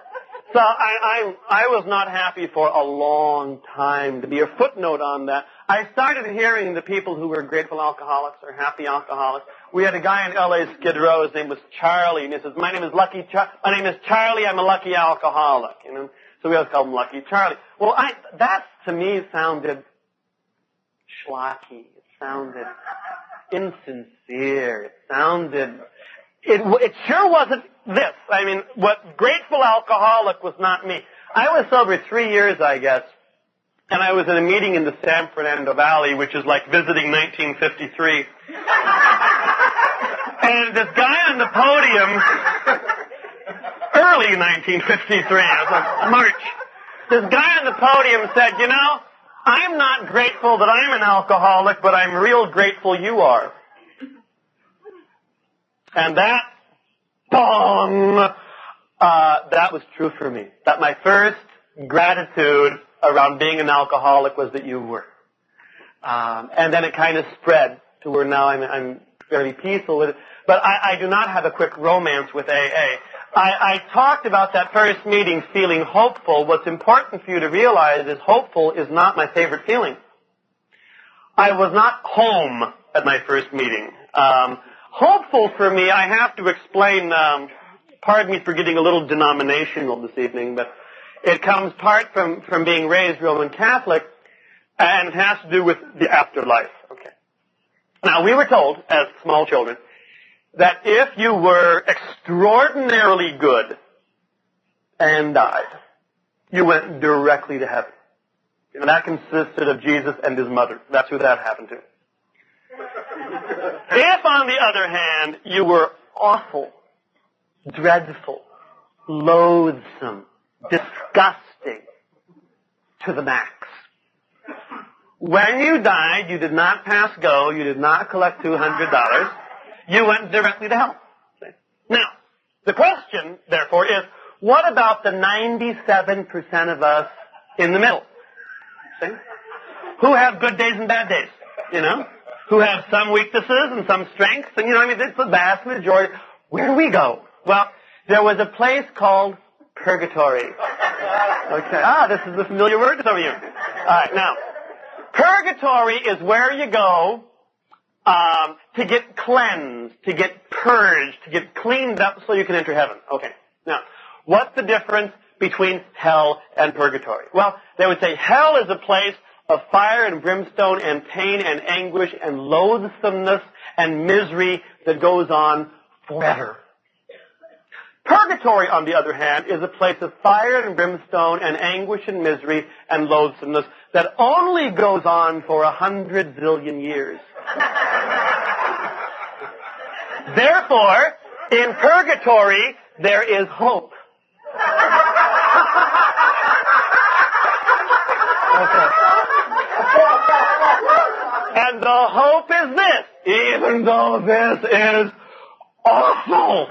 So I was not happy for a long time. To be a footnote on that, I started hearing the people who were grateful alcoholics or happy alcoholics. We had a guy in L.A. Skid Row. His name was Charlie, and he says, "My name is Charlie. I'm a lucky alcoholic." You know, so we always called him Lucky Charlie. Well, that to me sounded schlocky. It sounded insincere. It sounded... It sure wasn't this. I mean, what grateful alcoholic was not me. I was sober 3 years, I guess, and I was in a meeting in the San Fernando Valley, which is like visiting 1953. And this guy on the podium, early 1953, it was like March, this guy on the podium said, you know, I'm not grateful that I'm an alcoholic, but I'm real grateful you are. And that, bong, That was true for me. That my first gratitude around being an alcoholic was that you were. And then it kind of spread to where now I'm fairly peaceful with it. But I do not have a quick romance with AA. I talked about that first meeting feeling hopeful. What's important for you to realize is hopeful is not my favorite feeling. I was not home at my first meeting. Hopeful for me, I have to explain, pardon me for getting a little denominational this evening, but it comes part from being raised Roman Catholic, and it has to do with the afterlife. Okay. Now, we were told, as small children, that if you were extraordinarily good and died, you went directly to heaven. You know, that consisted of Jesus and his mother. That's who that happened to. If, on the other hand, you were awful, dreadful, loathsome, disgusting, to the max, when you died, you did not pass go, you did not collect $200, you went directly to hell. Now, the question, therefore, is, what about the 97% of us in the middle? See? Who have good days and bad days, you know? Who have some weaknesses and some strengths, and you know what I mean? It's the vast majority. Where do we go? Well, there was a place called purgatory. Okay. This is a familiar word to some of you. Alright, now, purgatory is where you go to get cleansed, to get purged, to get cleaned up so you can enter heaven. Okay. Now, what's the difference between hell and purgatory? Well, they would say hell is a place of fire and brimstone and pain and anguish and loathsomeness and misery that goes on forever. Purgatory, on the other hand, is a place of fire and brimstone and anguish and misery and loathsomeness that only goes on for 100 billion years. Therefore, in purgatory, there is hope. Okay. And the hope is this, even though this is awful,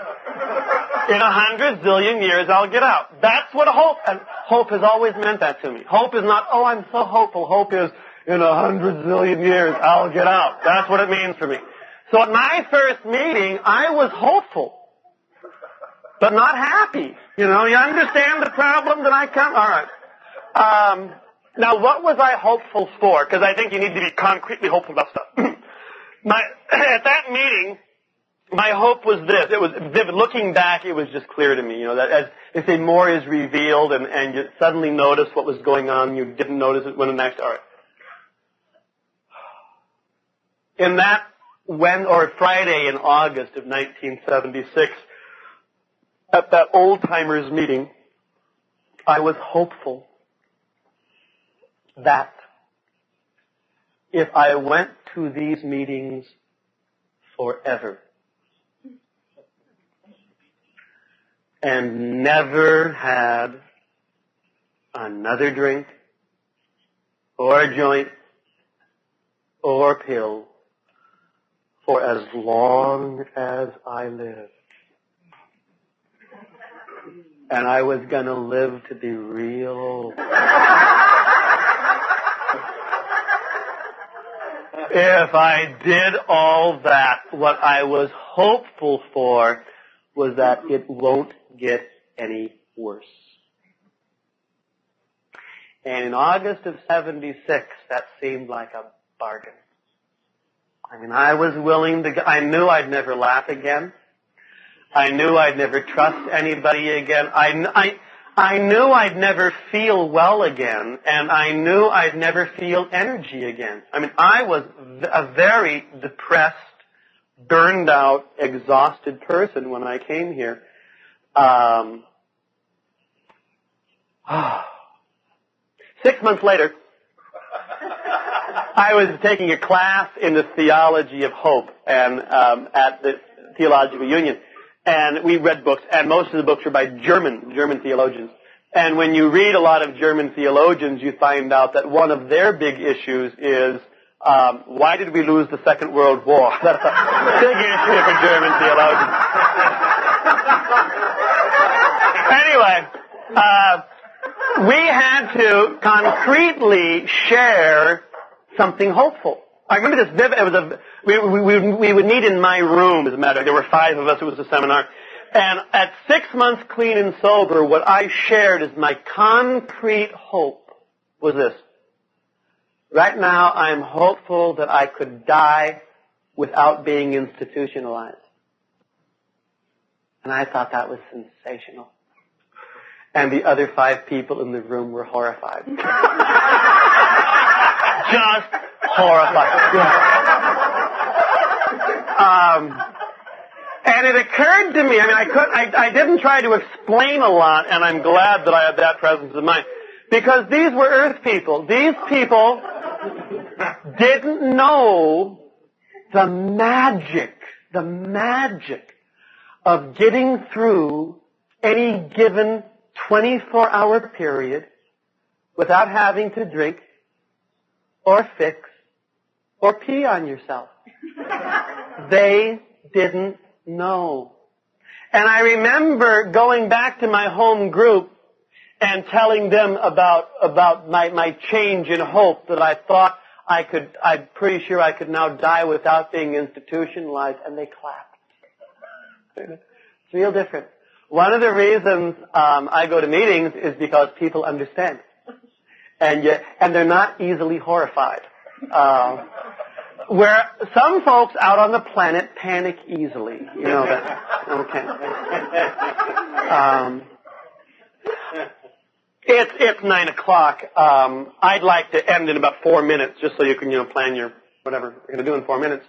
in 100 billion years I'll get out. That's what hope, and hope has always meant that to me. Hope is not, oh, I'm so hopeful. Hope is, in 100 billion years I'll get out. That's what it means for me. So at my first meeting, I was hopeful, but not happy. You know, you understand the problem that I come, alright. Now, what was I hopeful for? Because I think you need to be concretely hopeful about stuff. At that meeting, my hope was this. It was vivid. Looking back, it was just clear to me, you know, that as they say, more is revealed, and you suddenly notice what was going on. You didn't notice it when the next. All right. In that Friday in August of 1976, at that old timers meeting, I was hopeful that if I went to these meetings forever and never had another drink or a joint or a pill for as long as I lived, and I was going to live to be real old. If I did all that, what I was hopeful for was that it won't get any worse. And in August of 76, that seemed like a bargain. I mean, I was willing to, I knew I'd never laugh again. I knew I'd never trust anybody again. I knew I'd never feel well again, and I knew I'd never feel energy again. I mean, I was a very depressed, burned out, exhausted person when I came here. Oh. 6 months later, I was taking a class in the theology of hope and at the Theological Union. And we read books, and most of the books were by German theologians. And when you read a lot of German theologians, you find out that one of their big issues is, why did we lose the Second World War? That's a big issue for German theologians. Anyway, we had to concretely share something hopeful. I remember this vivid. It was a we would meet in my room. As a matter of fact, there were five of us. It was a seminar, and at 6 months clean and sober, what I shared as my concrete hope was this: right now, I am hopeful that I could die without being institutionalized. And I thought that was sensational. And the other five people in the room were horrified. Just horrified. Yeah. And it occurred to me, I didn't try to explain a lot, and I'm glad that I had that presence of mind. Because these were earth people. These people didn't know the magic of getting through any given 24-hour period without having to drink or fix or pee on yourself. They didn't know. And I remember going back to my home group and telling them about my change in hope, that I thought I'm pretty sure I could now die without being institutionalized, and they clapped. It's real different. One of the reasons I go to meetings is because people understand, and they're not easily horrified. Where some folks out on the planet panic easily, you know that. Okay. It's 9:00. I'd like to end in about 4 minutes, just so you can, plan your whatever you're going to do in 4 minutes.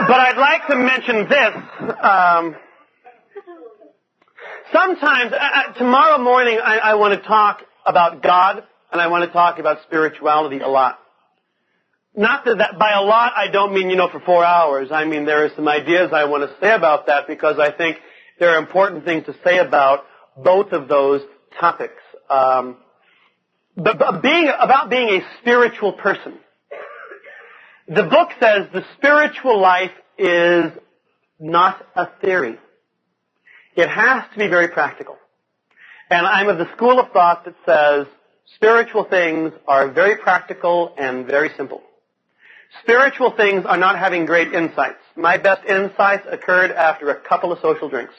But I'd like to mention this. Sometimes, tomorrow morning, I want to talk about God, and I want to talk about spirituality a lot. Not that by a lot, I don't mean, for 4 hours. I mean, there are some ideas I want to say about that, because I think there are important things to say about both of those topics. About being a spiritual person. The book says the spiritual life is not a theory. It has to be very practical. And I'm of the school of thought that says spiritual things are very practical and very simple. Spiritual things are not having great insights. My best insights occurred after a couple of social drinks.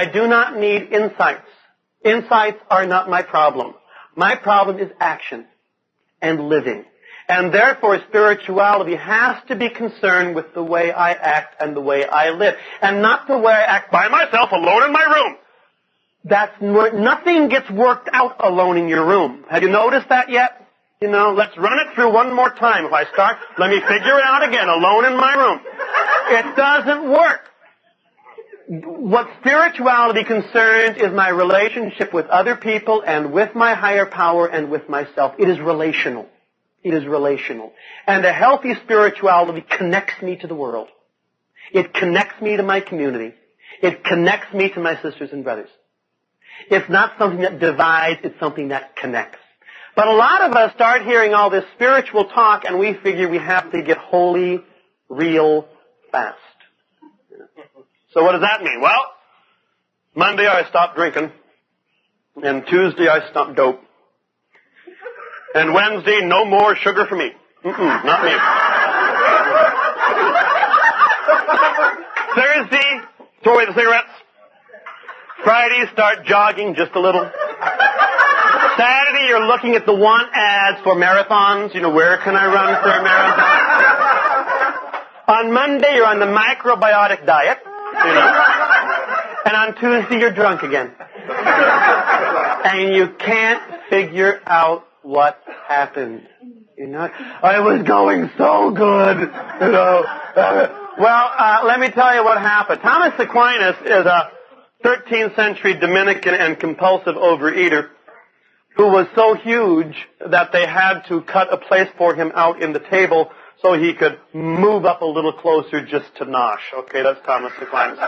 I do not need insights. Insights are not my problem. My problem is action and living. And therefore, spirituality has to be concerned with the way I act and the way I live. And not the way I act by myself, alone in my room. Nothing gets worked out alone in your room. Have you noticed that yet? Let's run it through one more time. If I start, let me figure it out again, alone in my room. It doesn't work. What spirituality concerns is my relationship with other people and with my higher power and with myself. It is relational. It is relational. And a healthy spirituality connects me to the world. It connects me to my community. It connects me to my sisters and brothers. It's not something that divides, it's something that connects. But a lot of us start hearing all this spiritual talk and we figure we have to get holy, real, fast. So what does that mean? Well, Monday I stopped drinking, and Tuesday I stopped dope. And Wednesday, no more sugar for me. Not me. Thursday, throw away the cigarettes. Friday, start jogging just a little. Saturday, you're looking at the want ads for marathons. Where can I run for a marathon? On Monday, you're on the microbiotic diet. And on Tuesday, you're drunk again. And you can't figure out what happened? I was going so good. Let me tell you what happened. Thomas Aquinas is a 13th century Dominican and compulsive overeater who was so huge that they had to cut a place for him out in the table so he could move up a little closer just to nosh. Okay, that's Thomas Aquinas.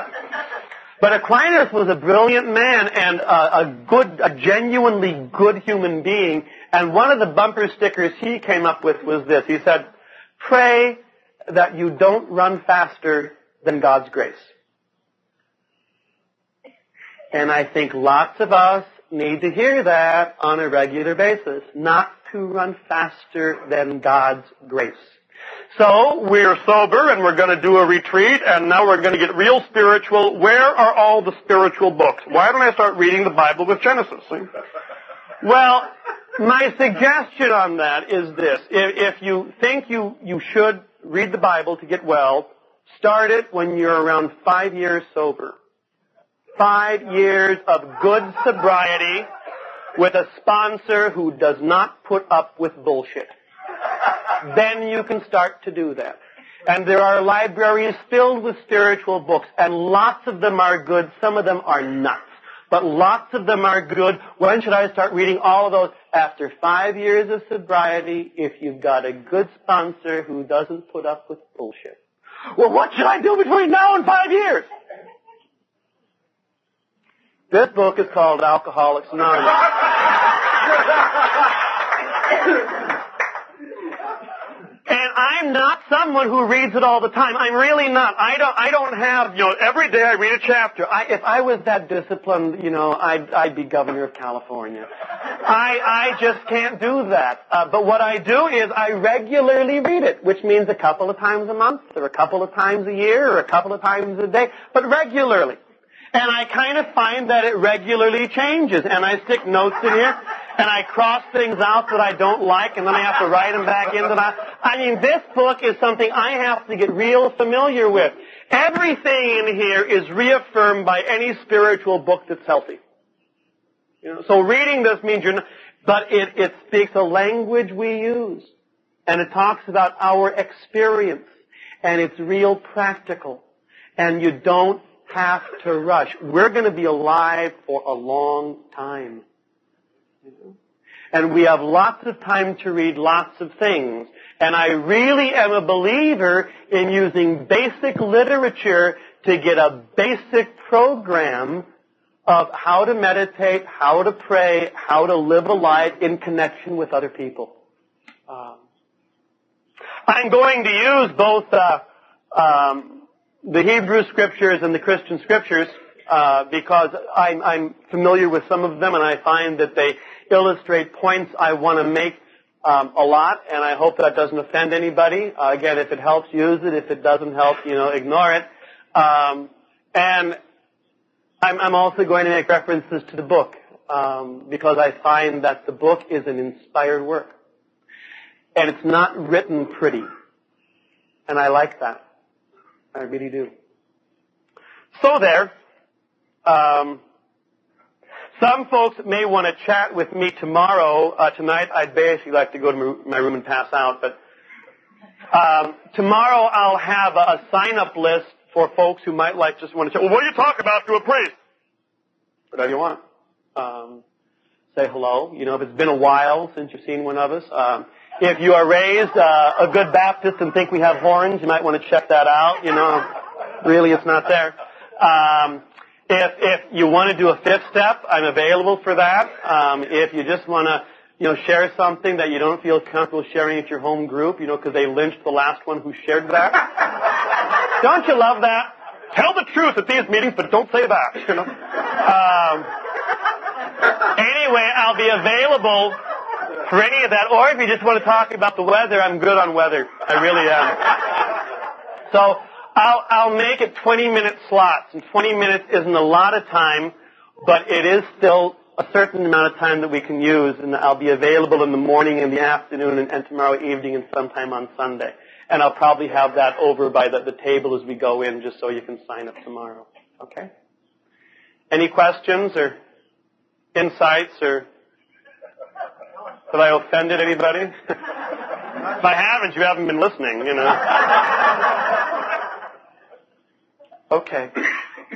But Aquinas was a brilliant man and a genuinely good human being. And one of the bumper stickers he came up with was this. He said, pray that you don't run faster than God's grace. And I think lots of us need to hear that on a regular basis, not to run faster than God's grace. So we're sober and we're going to do a retreat, and now we're going to get real spiritual. Where are all the spiritual books? Why don't I start reading the Bible with Genesis? Well, my suggestion on that is this. If you think you should read the Bible to get well, start it when you're around 5 years sober. 5 years of good sobriety with a sponsor who does not put up with bullshit. Then you can start to do that. And there are libraries filled with spiritual books, and lots of them are good. Some of them are nuts, but lots of them are good. When should I start reading all of those? After 5 years of sobriety, if you've got a good sponsor who doesn't put up with bullshit. Well, what should I do between now and 5 years? This book is called Alcoholics Anonymous. And I'm not someone who reads it all the time. I'm really not. I don't have, every day I read a chapter. If I was that disciplined, I'd be governor of California. I just can't do that. But what I do is I regularly read it, which means a couple of times a month, or a couple of times a year, or a couple of times a day, but regularly. And I kind of find that it regularly changes, and I stick notes in here, and I cross things out that I don't like, and then I have to write them back in. This book is something I have to get real familiar with. Everything in here is reaffirmed by any spiritual book that's healthy. So reading this means it speaks a language we use, and it talks about our experience, and it's real practical, and you don't have to rush. We're going to be alive for a long time. And we have lots of time to read lots of things. And I really am a believer in using basic literature to get a basic program of how to meditate, how to pray, how to live a life in connection with other people. I'm going to use both the Hebrew scriptures and the Christian scriptures, because I'm familiar with some of them, and I find that they illustrate points I want to make a lot, and I hope that doesn't offend anybody. Again, if it helps, use it. If it doesn't help, ignore it. And I'm also going to make references to the book, because I find that the book is an inspired work. And it's not written pretty. And I like that. I really do. So there, some folks may want to chat with me tomorrow. Tonight I'd basically like to go to my room and pass out, but tomorrow I'll have a sign-up list for folks who might want to say, well, what do you talk about to a priest? Whatever you want. Say hello. If it's been a while since you've seen one of us. If you are raised a good Baptist and think we have horns, you might want to check that out. Really, it's not there. If you want to do a fifth step, I'm available for that. If you just want to, share something that you don't feel comfortable sharing at your home group, because they lynched the last one who shared that. Don't you love that? Tell the truth at these meetings, but don't say that. Anyway, I'll be available for any of that, or if you just want to talk about the weather, I'm good on weather. I really am. So I'll make it 20-minute slots, and 20 minutes isn't a lot of time, but it is still a certain amount of time that we can use, and I'll be available in the morning, in the afternoon, and tomorrow evening, and sometime on Sunday. And I'll probably have that over by the table as we go in, just so you can sign up tomorrow. Okay? Any questions or insights or... Have I offended anybody? If I haven't, you haven't been listening, Okay.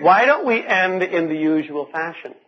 Why don't we end in the usual fashion?